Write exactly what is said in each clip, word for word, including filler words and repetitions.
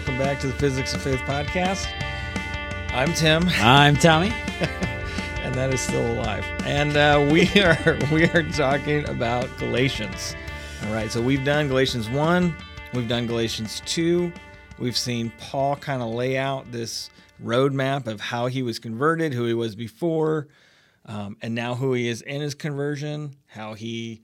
welcome back to the Physics of Faith podcast. I'm Tim. I'm Tommy. And that is still alive. And uh, we are we are talking about Galatians. All right, so we've done Galatians one, we've done Galatians two, we've seen Paul kind of lay out this roadmap of how he was converted, who he was before, um, and now who he is in his conversion, how he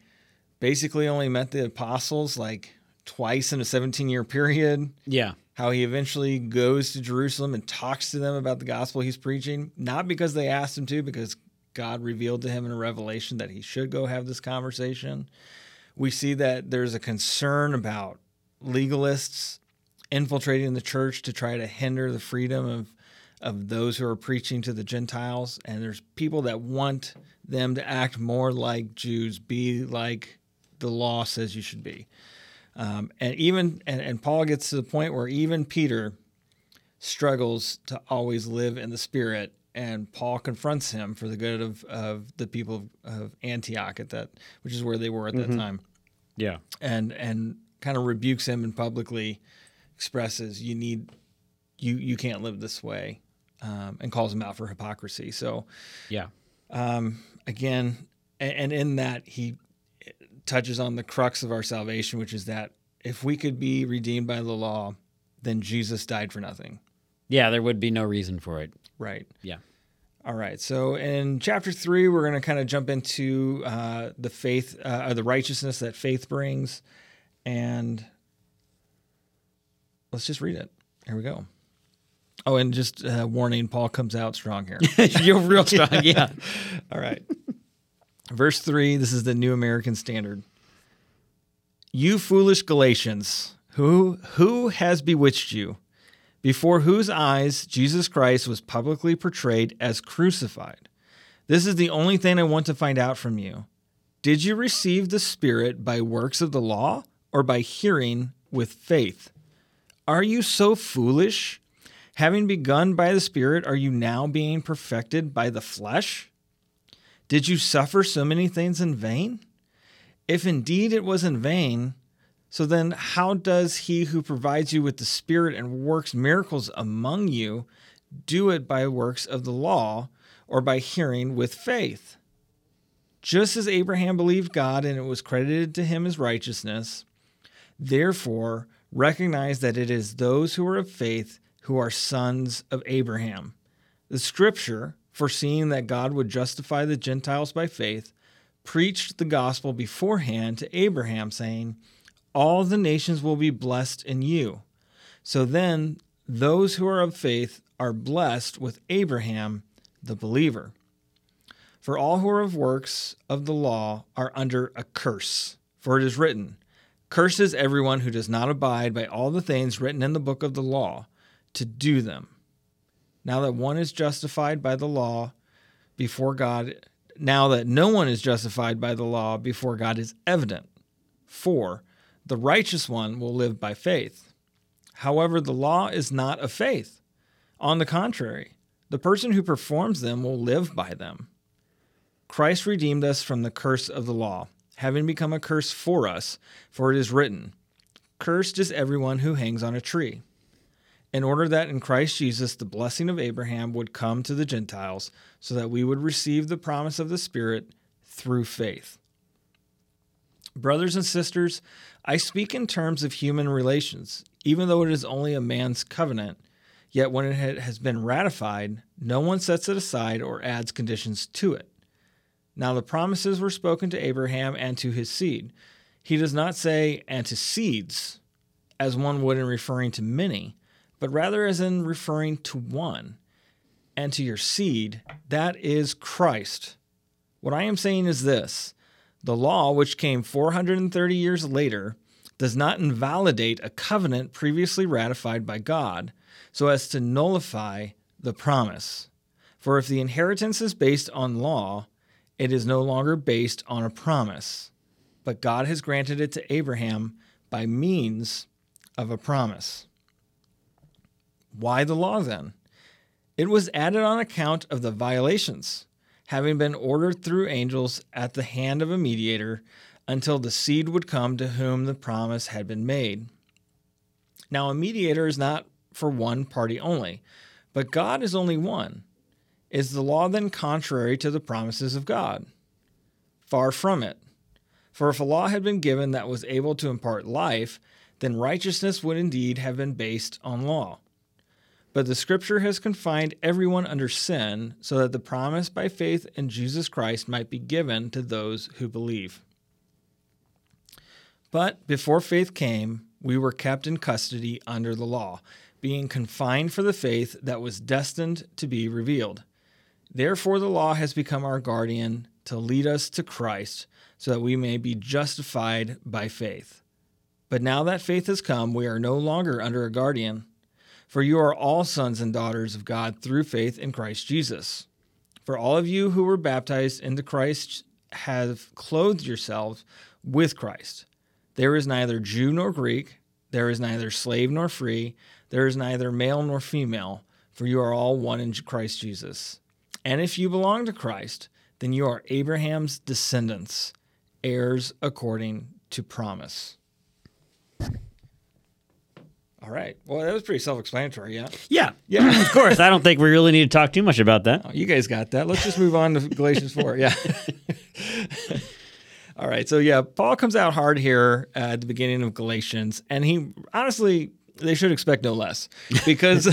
basically only met the apostles like twice in a seventeen-year period. Yeah. How he eventually goes to Jerusalem and talks to them about the gospel he's preaching, not because they asked him to, because God revealed to him in a revelation that he should go have this conversation. We see that there's a concern about legalists infiltrating the church to try to hinder the freedom of, of those who are preaching to the Gentiles. And there's people that want them to act more like Jews, be like the law says you should be. Um, and even and, and Paul gets to the point where even Peter struggles to always live in the Spirit, and Paul confronts him for the good of, of the people of, of Antioch at that, which is where they were at that mm-hmm. time. Yeah, and and kind of rebukes him and publicly expresses you need you you can't live this way, um, and calls him out for hypocrisy. So yeah, um, again, and, and in that he. touches on the crux of our salvation, which is that if we could be redeemed by the law, then Jesus died for nothing. Yeah, there would be no reason for it. Right. Yeah. All right. So in chapter three, we're going to kind of jump into uh, the faith, uh, or the righteousness that faith brings, and let's just read it. Here we go. Oh, and just uh, warning: Paul comes out strong here. You're real strong. Yeah. yeah. All right. Verse three, this is the New American Standard. You foolish Galatians, who who has bewitched you, before whose eyes Jesus Christ was publicly portrayed as crucified? This is the only thing I want to find out from you. Did you receive the Spirit by works of the law or by hearing with faith? Are you so foolish? Having begun by the Spirit, are you now being perfected by the flesh? Did you suffer so many things in vain? If indeed it was in vain, so then how does he who provides you with the Spirit and works miracles among you do it by works of the law or by hearing with faith? Just as Abraham believed God and it was credited to him as righteousness, therefore recognize that it is those who are of faith who are sons of Abraham. The Scripture, foreseeing that God would justify the Gentiles by faith, preached the gospel beforehand to Abraham, saying, all the nations will be blessed in you. So then those who are of faith are blessed with Abraham, the believer. For all who are of works of the law are under a curse, for it is written, cursed is everyone who does not abide by all the things written in the book of the law to do them. Now that one is justified by the law before God, now that no one is justified by the law before God is evident, for the righteous one will live by faith. However, the law is not of faith. On the contrary, the person who performs them will live by them. Christ redeemed us from the curse of the law, having become a curse for us, for it is written, cursed is everyone who hangs on a tree. In order that in Christ Jesus the blessing of Abraham would come to the Gentiles, so that we would receive the promise of the Spirit through faith. Brothers and sisters, I speak in terms of human relations, even though it is only a man's covenant, yet when it has been ratified, no one sets it aside or adds conditions to it. Now the promises were spoken to Abraham and to his seed. He does not say, and to seeds, as one would in referring to many, but rather as in referring to one, and to your seed, that is Christ. What I am saying is this, the law, which came four hundred thirty years later, does not invalidate a covenant previously ratified by God, so as to nullify the promise. For if the inheritance is based on law, it is no longer based on a promise, but God has granted it to Abraham by means of a promise. Why the law then? It was added on account of the violations, having been ordered through angels at the hand of a mediator until the seed would come to whom the promise had been made. Now, a mediator is not for one party only, but God is only one. Is the law then contrary to the promises of God? Far from it. For if a law had been given that was able to impart life, then righteousness would indeed have been based on law. But the Scripture has confined everyone under sin, so that the promise by faith in Jesus Christ might be given to those who believe. But before faith came, we were kept in custody under the law, being confined for the faith that was destined to be revealed. Therefore the law has become our guardian to lead us to Christ, so that we may be justified by faith. But now that faith has come, we are no longer under a guardian. For you are all sons and daughters of God through faith in Christ Jesus. For all of you who were baptized into Christ have clothed yourselves with Christ. There is neither Jew nor Greek, there is neither slave nor free, there is neither male nor female, for you are all one in Christ Jesus. And if you belong to Christ, then you are Abraham's descendants, heirs according to promise. All right. Well, that was pretty self-explanatory, yeah? Yeah. Yeah. Of course. I don't think we really need to talk too much about that. Oh, you guys got that. Let's just move on to Galatians four. Yeah. All right. So, yeah, Paul comes out hard here uh, at the beginning of Galatians, and he honestly... They should expect no less, because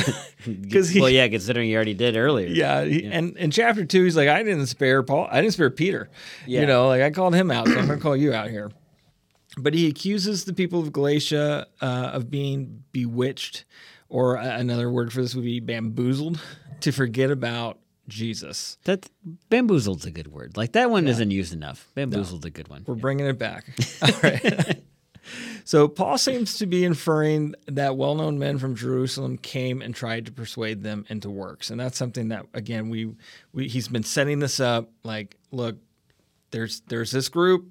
he, well, yeah, considering he already did earlier. Yeah, he, yeah, and in chapter two, he's like, I didn't spare Paul, I didn't spare Peter. Yeah. You know, like I called him out, so I'm going to call you out here. But he accuses the people of Galatia uh, of being bewitched, or uh, another word for this would be bamboozled, to forget about Jesus. That bamboozled's a good word. Like that one yeah. isn't used enough. Bamboozled's no. a good one. We're yeah. bringing it back. All right. So Paul seems to be inferring that well-known men from Jerusalem came and tried to persuade them into works. And that's something that, again, we, we he's been setting this up. Like, look, there's there's this group.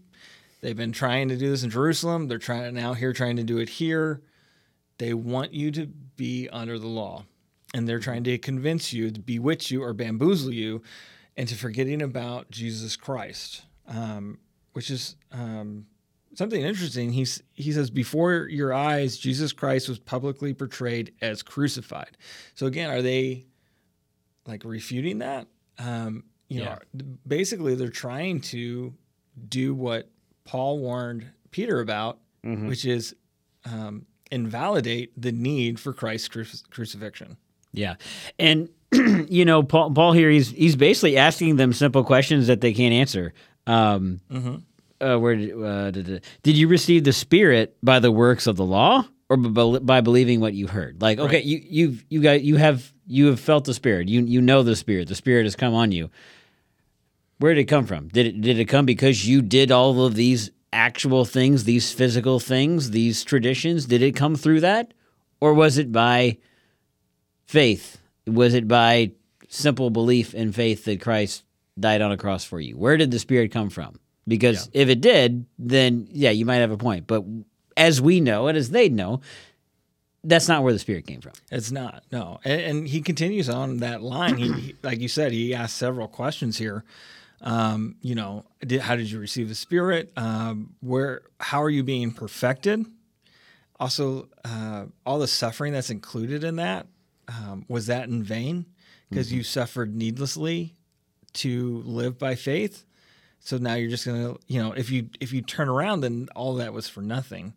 They've been trying to do this in Jerusalem. They're trying now here trying to do it here. They want you to be under the law. And they're trying to convince you, to bewitch you or bamboozle you into forgetting about Jesus Christ, um, which is... Um, Something interesting, he's, he says, before your eyes, Jesus Christ was publicly portrayed as crucified. So again, are they like refuting that? Um, you yeah. know, basically they're trying to do what Paul warned Peter about, mm-hmm. which is um, invalidate the need for Christ's cru- crucifixion. Yeah, and you know, Paul, Paul here, he's he's basically asking them simple questions that they can't answer. Um, mm-hmm. Uh, where uh, did, did you receive the Spirit by the works of the law, or by, by believing what you heard? Like, okay, right. you you've you got you have you have felt the Spirit. You you know the Spirit. The Spirit has come on you. Where did it come from? Did it did it come because you did all of these actual things, these physical things, these traditions? Did it come through that, or was it by faith? Was it by simple belief and faith that Christ died on a cross for you? Where did the Spirit come from? Because yeah. if it did, then, yeah, you might have a point. But as we know and as they know, that's not where the Spirit came from. It's not, no. And, and he continues on that line. He, he, like you said, he asked several questions here. Um, you know, did, how did you receive the Spirit? Um, where? How are you being perfected? Also, uh, all the suffering that's included in that, um, was that in vain? Because mm-hmm. you suffered needlessly to live by faith? So now you're just going to, you know, if you if you turn around, then all that was for nothing.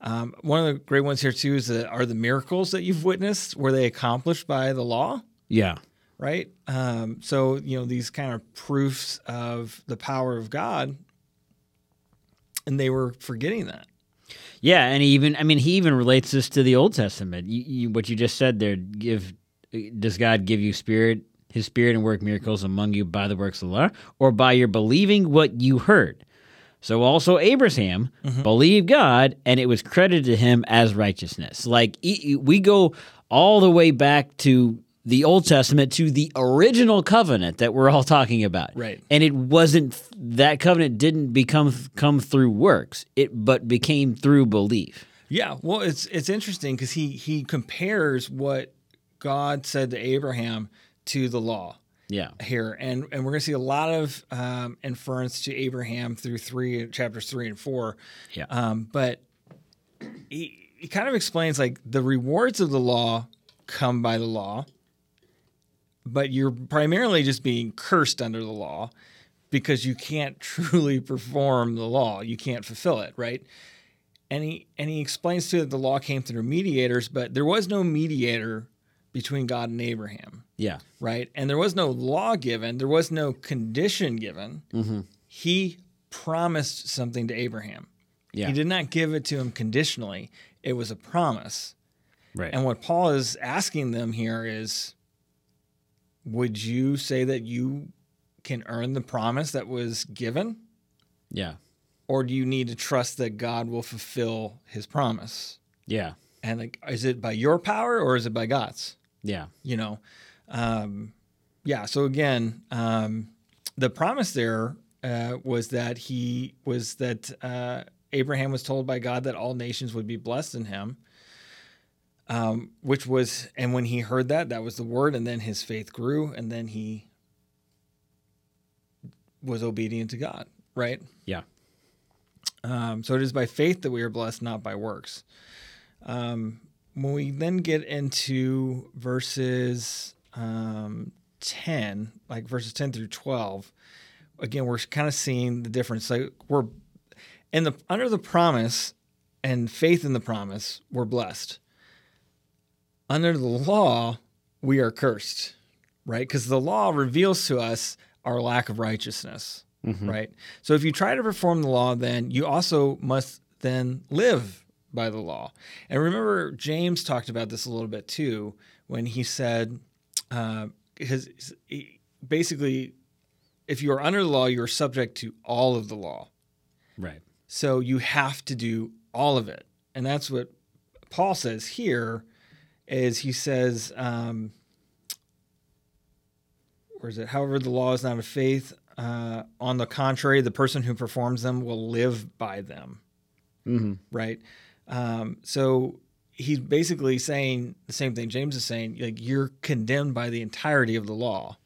Um, one of the great ones here, too, is the, are the miracles that you've witnessed, were they accomplished by the law? Yeah. Right? Um, so, you know, these kind of proofs of the power of God, and they were forgetting that. Yeah, and he even, I mean, he even relates this to the Old Testament. You, you, what you just said there, give, does God give you Spirit? His Spirit and work miracles among you by the works of the law, or by your believing what you heard. So also Abraham mm-hmm. believed God, and it was credited to him as righteousness. Like, we go all the way back to the Old Testament, to the original covenant that we're all talking about. Right. And it wasn't, that covenant didn't become come through works, it but became through belief. Yeah, well, it's it's interesting because he, he compares what God said to Abraham to the law yeah. here. And and we're going to see a lot of um, inference to Abraham through three chapters three and four. Yeah. Um, but he, it kind of explains like the rewards of the law come by the law, but you're primarily just being cursed under the law because you can't truly perform the law. You can't fulfill it, right? And he, and he explains too that the law came through mediators, but there was no mediator between God and Abraham. Yeah. Right? And there was no law given. There was no condition given. Mm-hmm. He promised something to Abraham. Yeah. He did not give it to him conditionally. It was a promise. Right. And what Paul is asking them here is, would you say that you can earn the promise that was given? Yeah. Or do you need to trust that God will fulfill his promise? Yeah. And like, is it by your power or is it by God's? Yeah. You know? Um, yeah. So again, um, the promise there uh, was that he was that uh, Abraham was told by God that all nations would be blessed in him. Um, which was, and when he heard that, that was the word, and then his faith grew, and then he was obedient to God, right? Yeah. Um, so it is by faith that we are blessed, not by works. Um, when we then get into verses um, ten, like verses ten through twelve, again, we're kind of seeing the difference. Like we're in the under the promise and faith in the promise, we're blessed. Under the law, we are cursed, right? Because the law reveals to us our lack of righteousness, mm-hmm. right? So if you try to perform the law, then you also must then live by the law. And remember, James talked about this a little bit too when he said, uh, his, he, basically, if you are under the law, you are subject to all of the law. Right. So you have to do all of it. And that's what Paul says here. Is he says, um, or is it, however, the law is not of faith. Uh, on the contrary, the person who performs them will live by them. Mm-hmm. Right? Um, so he's basically saying the same thing James is saying, like you're condemned by the entirety of the law.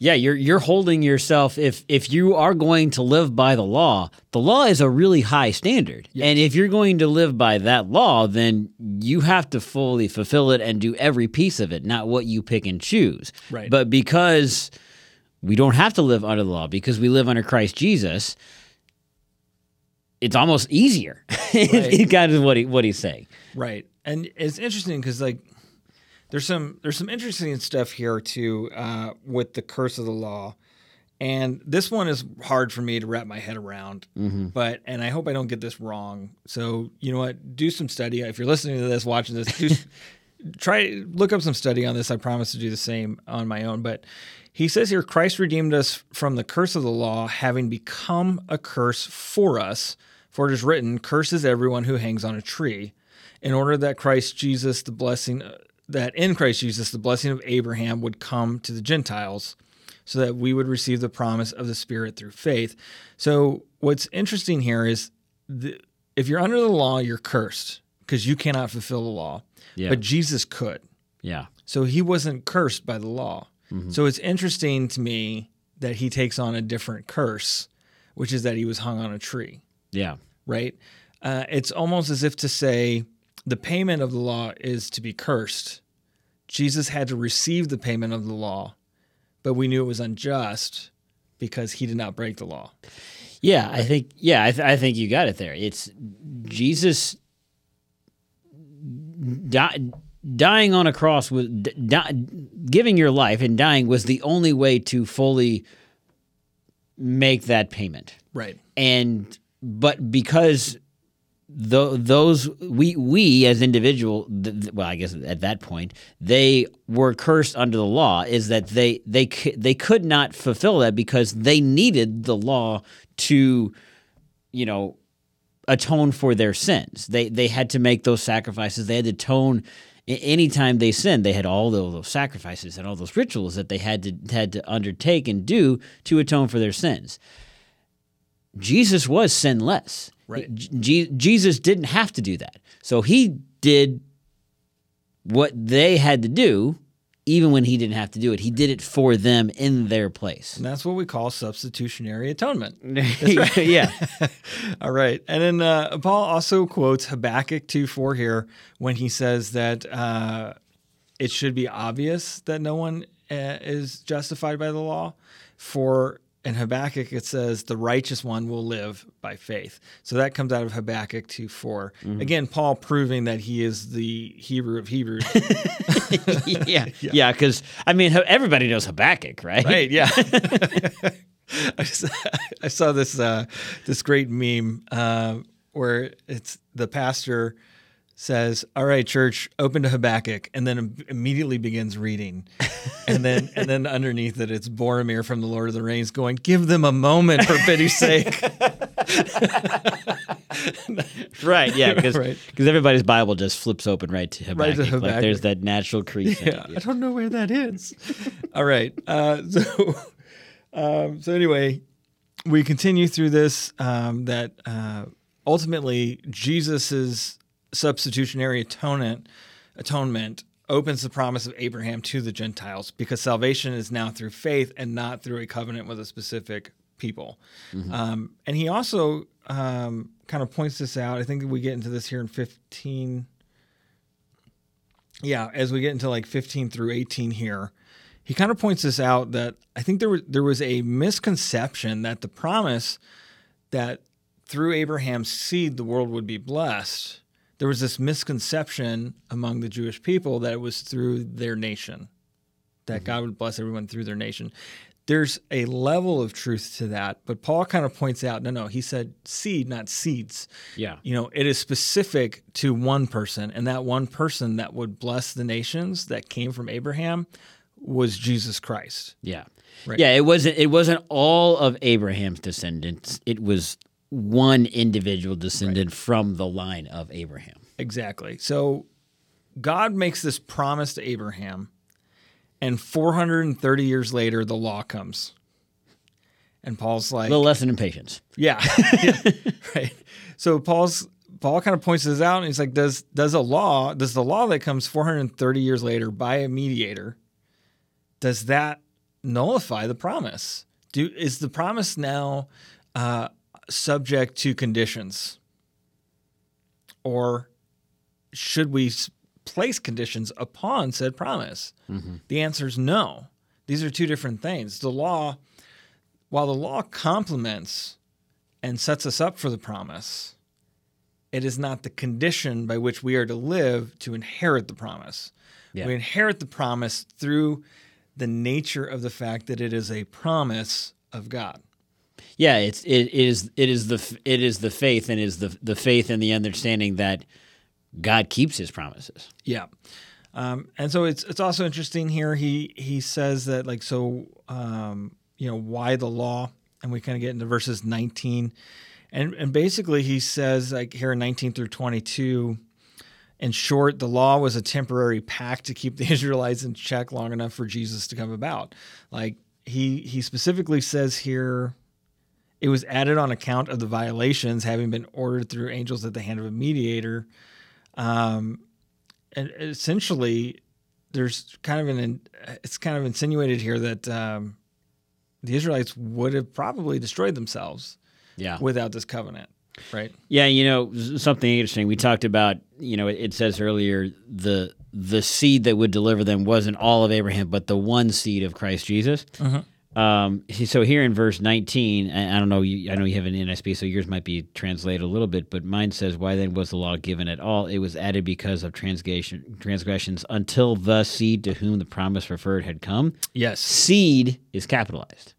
Yeah, you're you're holding yourself, if if you are going to live by the law, the law is a really high standard. Yes. And if you're going to live by that law, then you have to fully fulfill it and do every piece of it, not what you pick and choose. Right. But because we don't have to live under the law, because we live under Christ Jesus, it's almost easier. Right. Kind of what he, what he's saying. Right. And it's interesting because like, There's some there's some interesting stuff here, too, uh, with the curse of the law. And this one is hard for me to wrap my head around, mm-hmm. but and I hope I don't get this wrong. So, you know what? Do some study. If you're listening to this, watching this, do, try look up some study on this. I promise to do the same on my own. But he says here, Christ redeemed us from the curse of the law, having become a curse for us. For it is written, curses everyone who hangs on a tree, in order that Christ Jesus, the blessing... that in Christ Jesus, the blessing of Abraham would come to the Gentiles so that we would receive the promise of the Spirit through faith. So what's interesting here is the, if you're under the law, you're cursed because you cannot fulfill the law, yeah. but Jesus could. Yeah. So he wasn't cursed by the law. Mm-hmm. So it's interesting to me that he takes on a different curse, which is that he was hung on a tree. Yeah. Right? Uh, it's almost as if to say, the payment of the law is to be cursed. Jesus had to receive the payment of the law, but we knew it was unjust because he did not break the law. Yeah, right? I think. Yeah, I, th- I think you got it there. It's Jesus di- dying on a cross was di- giving your life and dying was the only way to fully make that payment. Right. And but because. Though those we we as individual, th- th- well, I guess at that point they were cursed under the law. Is that they they c- they could not fulfill that because they needed the law to, you know, atone for their sins. They they had to make those sacrifices. They had to atone. Anytime they sinned, they had all those sacrifices and all those rituals that they had to had to undertake and do to atone for their sins. Jesus was sinless. Right. Je- Jesus didn't have to do that. So he did what they had to do, even when he didn't have to do it. He did it for them in their place. And that's what we call substitutionary atonement. That's right. Yeah. All right. And then uh, Paul also quotes Habakkuk two four here when he says that uh, it should be obvious that no one uh, is justified by the law. For in Habakkuk, it says the righteous one will live by faith. So that comes out of Habakkuk two four. Mm-hmm. Again, Paul proving that he is the Hebrew of Hebrews. yeah, yeah, because, yeah, I mean, everybody knows Habakkuk, right? Right, yeah. I, saw, I saw this uh, this great meme uh, where it's the pastor says, all right, church, open to Habakkuk, and then im- immediately begins reading. And then and then underneath it, it's Boromir from the Lord of the Rings going, give them a moment, for pity's sake. Right, yeah, because right. everybody's Bible just flips open right to Habakkuk. Right to Habakkuk. Like there's that natural creep. Yeah, yeah, I don't know where that is. All right. Uh, so, um, so anyway, we continue through this, um, that uh, ultimately Jesus's substitutionary atonement, atonement opens the promise of Abraham to the Gentiles because salvation is now through faith and not through a covenant with a specific people. Mm-hmm. Um, and he also um, kind of points this out. I think we get into this here in fifteen. Yeah, as we get into like fifteen through eighteen here, he kind of points this out that I think there was, there was a misconception that the promise that through Abraham's seed the world would be blessed— there was this misconception among the Jewish people that it was through their nation, that mm-hmm. God would bless everyone through their nation. There's a level of truth to that, but Paul kind of points out, no, no, he said seed, not seeds. Yeah. You know, it is specific to one person, and that one person that would bless the nations that came from Abraham was Jesus Christ. Yeah. Right? Yeah, it wasn't, it wasn't all of Abraham's descendants. It was one individual descended right. from the line of Abraham. Exactly. So God makes this promise to Abraham, and four hundred thirty years later, the law comes. And Paul's like— a little lesson in patience. Yeah. yeah. Right. So Paul's Paul kind of points this out, and he's like, does does a law, does the law that comes four hundred thirty years later by a mediator, does that nullify the promise? Do Is the promise now— uh, subject to conditions, or should we place conditions upon said promise? Mm-hmm. The answer is no. These are two different things. The law, while the law complements and sets us up for the promise, it is not the condition by which we are to live to inherit the promise. Yeah. We inherit the promise through the nature of the fact that it is a promise of God. Yeah, it's it is it is the it is the faith and is the the faith and the understanding that God keeps His promises. Yeah, um, and so it's it's also interesting here. He he says that like so um, you know why the law, and we kind of get into verses nineteen, and and basically he says like here in nineteen through twenty-two. In short, the law was a temporary pact to keep the Israelites in check long enough for Jesus to come about. Like he he specifically says here. It was added on account of the violations having been ordered through angels at the hand of a mediator. Um, and essentially, there's kind of an it's kind of insinuated here that um, the Israelites would have probably destroyed themselves yeah. without this covenant, right? Yeah, you know, something interesting. We talked about, you know, it says earlier the the seed that would deliver them wasn't all of Abraham, but the one seed of Christ Jesus. Mm-hmm. Um, so here in verse nineteen, I don't know. You, I know you have an N I S B, so yours might be translated a little bit, but mine says, "Why then was the law given at all? It was added because of transgression, transgressions until the seed to whom the promise referred had come." Yes, seed is capitalized.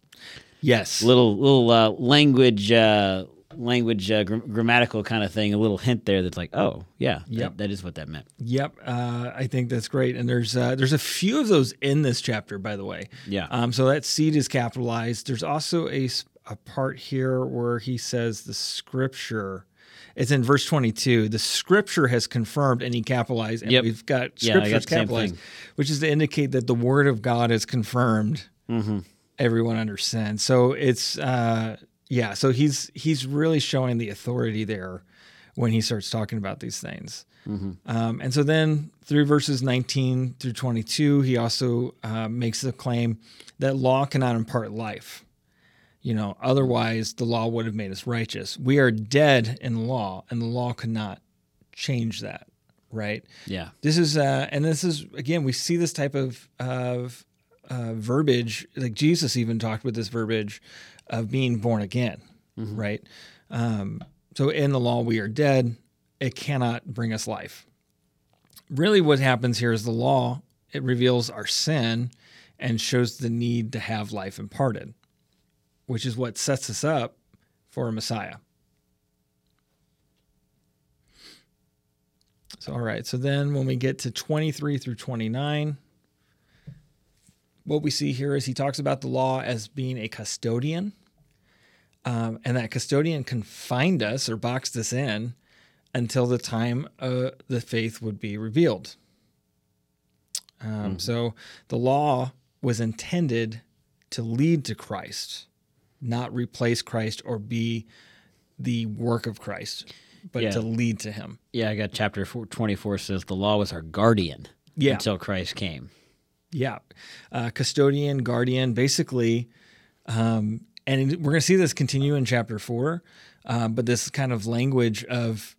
Yes, little little uh, language uh, language uh, gr- grammatical kind of thing. A little hint there that's like, oh yeah, yep. that, that is what that meant. Yep, uh, I think that's great. And there's uh, there's a few of those in this chapter, by the way. Yeah. Um. So that seed is capitalized. There's also a a part here where he says the scripture. It's in verse twenty-two. The scripture has confirmed, and he capitalized, and yep. we've got scriptures yeah, capitalized, which is to indicate that the word of God is confirmed. Mm-hmm. Everyone understands. So it's. Uh, Yeah, so he's he's really showing the authority there when he starts talking about these things. Mm-hmm. Um, and so then through verses nineteen through twenty-two, he also uh, makes the claim that law cannot impart life. You know, otherwise the law would have made us righteous. We are dead in law, and the law could not change that, right? Yeah. This is, uh, and this is, again, we see this type of, of uh, verbiage, like Jesus even talked with this verbiage of being born again, mm-hmm. right? Um, so in the law we are dead. It cannot bring us life. Really what happens here is the law, it reveals our sin and shows the need to have life imparted, which is what sets us up for a Messiah. So, all right, so then when we get to twenty-three through twenty-nine, what we see here is he talks about the law as being a custodian, um, and that custodian confined us or boxed us in until the time uh, the faith would be revealed. Um, mm-hmm. So the law was intended to lead to Christ, not replace Christ or be the work of Christ, but yeah. to lead to him. Yeah, I got chapter twenty-four says the law was our guardian yeah. until Christ came. Yeah, uh, custodian, guardian, basically, um, and we're going to see this continue in chapter four, uh, but this kind of language of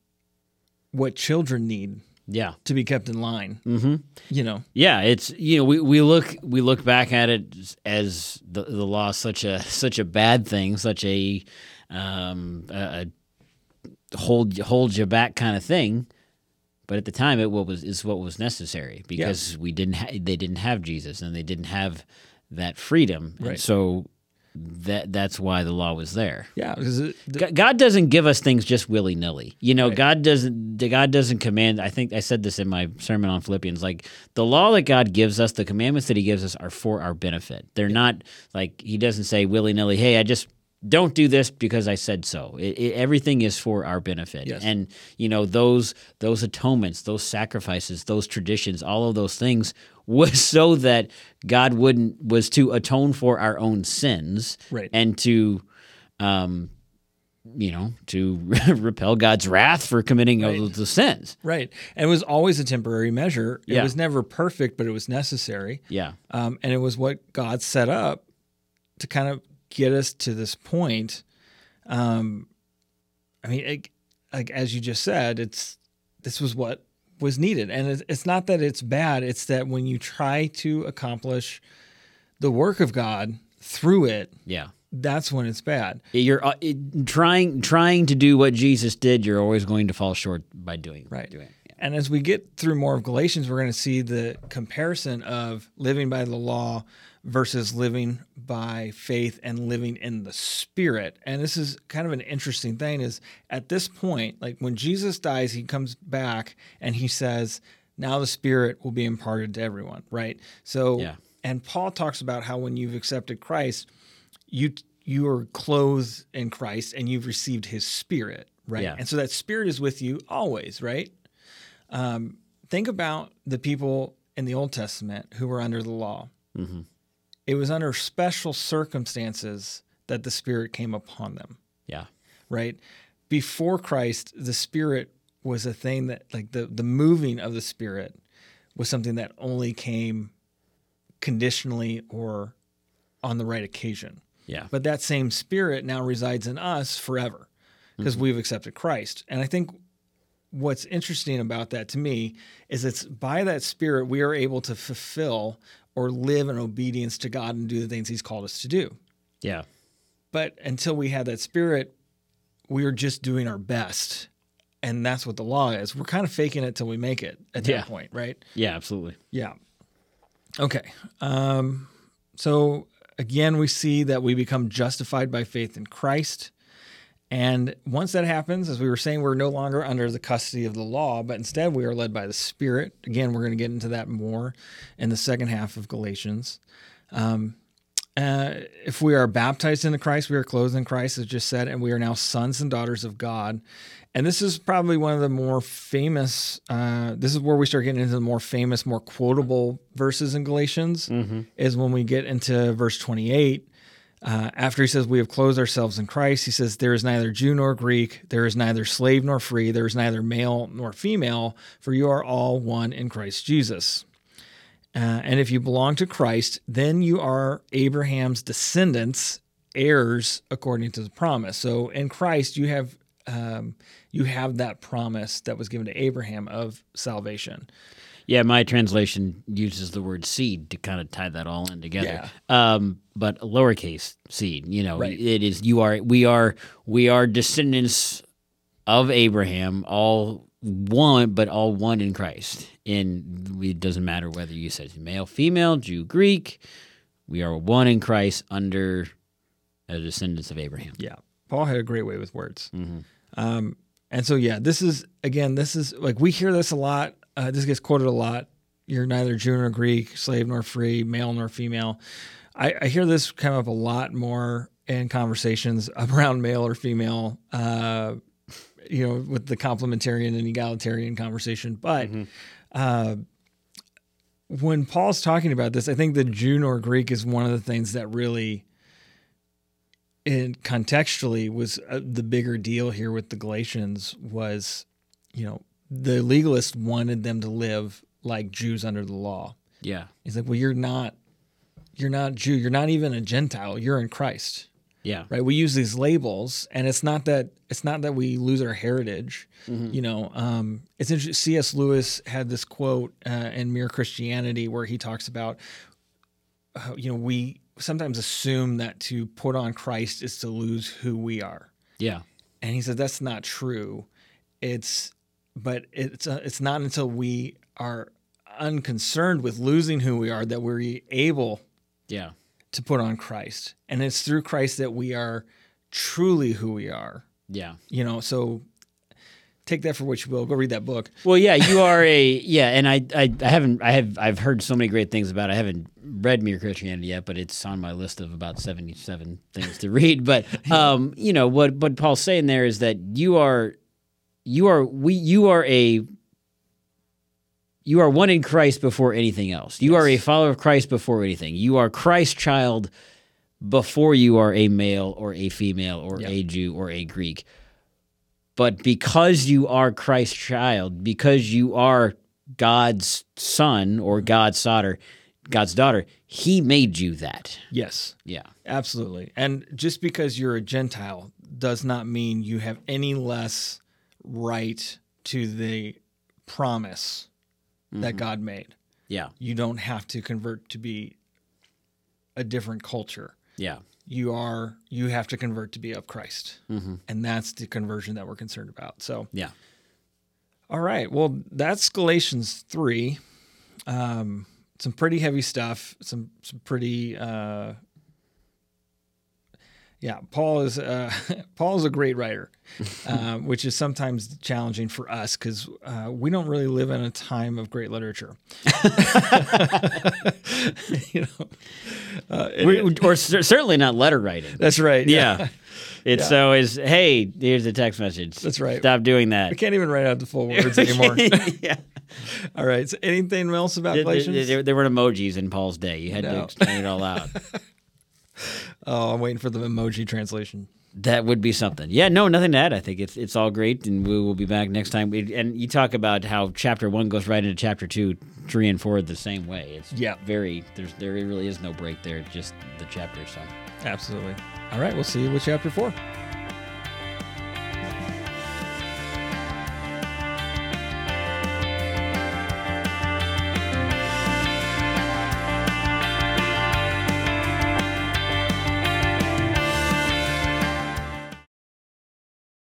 what children need yeah. to be kept in line, mm-hmm. you know? Yeah, it's, you know, we, we look we look back at it as the, the law is such a, such a bad thing, such a, um, a hold, hold you back kind of thing, but at the time it what was is what was necessary because yeah. we didn't ha- they didn't have Jesus and they didn't have that freedom, right. and so That that's why the law was there. Yeah, because it, the, God doesn't give us things just willy nilly. You know, right. God doesn't. God doesn't command. I think I said this in my sermon on Philippians. Like the law that God gives us, the commandments that He gives us are for our benefit. They're yeah. not like He doesn't say willy nilly. Hey, I just don't do this because I said so. It, it, everything is for our benefit. Yes. And you know those those atonements, those sacrifices, those traditions, all of those things. Was so that God wouldn't was to atone for our own sins, right. and to, um, you know, to repel God's wrath for committing right. all of the sins. Right, and it was always a temporary measure. It yeah. was never perfect, but it was necessary. Yeah, um, and it was what God set up to kind of get us to this point. Um, I mean, it, like as you just said, it's this was what. was needed. And it's not that it's bad. It's that when you try to accomplish the work of God through it, yeah, that's when it's bad. You're uh, it, trying trying to do what Jesus did, you're always going to fall short by doing right. doing it. Yeah. And as we get through more of Galatians, we're going to see the comparison of living by the law versus living by faith and living in the Spirit. And this is kind of an interesting thing is at this point, like when Jesus dies, he comes back and he says, now the Spirit will be imparted to everyone, right? So, yeah. and Paul talks about how when you've accepted Christ, you you are clothed in Christ and you've received his Spirit, right? Yeah. And so that Spirit is with you always, right? Um, think about the people in the Old Testament who were under the law. Mm-hmm. It was under special circumstances that the Spirit came upon them. Yeah. Right? Before Christ, the Spirit was a thing that, like, the, the moving of the Spirit was something that only came conditionally or on the right occasion. Yeah. But that same Spirit now resides in us forever because mm-hmm. we've accepted Christ. And I think what's interesting about that to me is it's by that Spirit we are able to fulfill or live in obedience to God and do the things he's called us to do. Yeah. But until we had that Spirit, we were just doing our best. And that's what the law is. We're kind of faking it till we make it at yeah. that point, right? Yeah, absolutely. Yeah. Okay. Um, so again, we see that we become justified by faith in Christ. And once that happens, as we were saying, we're no longer under the custody of the law, but instead we are led by the Spirit. Again, we're going to get into that more in the second half of Galatians. Um, uh, if we are baptized into Christ, we are clothed in Christ, as just said, and we are now sons and daughters of God. And this is probably one of the more famous, uh, this is where we start getting into the more famous, more quotable verses in Galatians, mm-hmm. is when we get into verse twenty-eight. Uh, after he says, we have clothed ourselves in Christ, he says, there is neither Jew nor Greek, there is neither slave nor free, there is neither male nor female, for you are all one in Christ Jesus. Uh, and if you belong to Christ, then you are Abraham's descendants, heirs according to the promise. So in Christ, you have um, you have that promise that was given to Abraham of salvation. Yeah, my translation uses the word seed to kind of tie that all in together. Yeah. Um, but lowercase seed, you know, right. It is you are we are we are descendants of Abraham, all one, but all one in Christ. And it doesn't matter whether you said male, female, Jew, Greek, we are one in Christ under a descendants of Abraham. Yeah. Paul had a great way with words. Mm-hmm. Um, and so, yeah, this is, again, this is like we hear this a lot. Uh, this gets quoted a lot. You're neither Jew nor Greek, slave nor free, male nor female. I, I hear this come up a lot more in conversations around male or female, uh, you know, with the complementarian and egalitarian conversation. But mm-hmm. uh, when Paul's talking about this, I think the Jew nor Greek is one of the things that really, in contextually, was uh, the bigger deal here with the Galatians was, you know, the legalists wanted them to live like Jews under the law. Yeah. He's like, well, you're not, you're not Jew. You're not even a Gentile. You're in Christ. Yeah. Right. We use these labels, and it's not that it's not that we lose our heritage. Mm-hmm. You know, um, it's interesting. C S. Lewis had this quote uh, in Mere Christianity where he talks about, uh, you know, we sometimes assume that to put on Christ is to lose who we are. Yeah. And he said that's not true. It's But it's uh, it's not until we are unconcerned with losing who we are that we're able yeah. to put on Christ. And it's through Christ that we are truly who we are. Yeah. You know, so take that for what you will. Go read that book. Well, yeah, you are a yeah, and I, I, I haven't I have I've heard so many great things about it. I haven't read Mere Christianity yet, but it's on my list of about seventy-seven things to read. But um, you know, what what Paul's saying there is that you are You are we. You are a. You are one in Christ before anything else. You yes. are a follower of Christ before anything. You are Christ's child before you are a male or a female or yep. a Jew or a Greek. But because you are Christ's child, because you are God's son or God's daughter, God's daughter, He made you that. Yes. Yeah. Absolutely. And just because you're a Gentile does not mean you have any less right to the promise mm-hmm. that God made. Yeah. You don't have to convert to be a different culture. Yeah. You are, you have to convert to be of Christ. Mm-hmm. And that's the conversion that we're concerned about. So, yeah. All right. Well, that's Galatians three. Um, some pretty heavy stuff, some, some pretty, uh, Yeah, Paul is uh, Paul is a great writer, uh, which is sometimes challenging for us because uh, we don't really live in a time of great literature. you know, uh, it, or, or certainly not letter writing. That's right. Yeah, yeah. it's yeah. always hey, here's a text message. That's right. Stop doing that. We can't even write out the full words anymore. yeah. All right. So anything else about there, Galatians? There, there weren't emojis in Paul's day. You had no. to explain it all out. Oh, I'm waiting for the emoji translation. That would be something. Yeah, no, nothing to add. I think it's it's all great, and we will be back next time. It, and you talk about how chapter one goes right into chapter two, three, and four the same way. It's yeah. very there's there really is no break there. Just the chapters. So. Absolutely. All right, we'll see you with chapter four.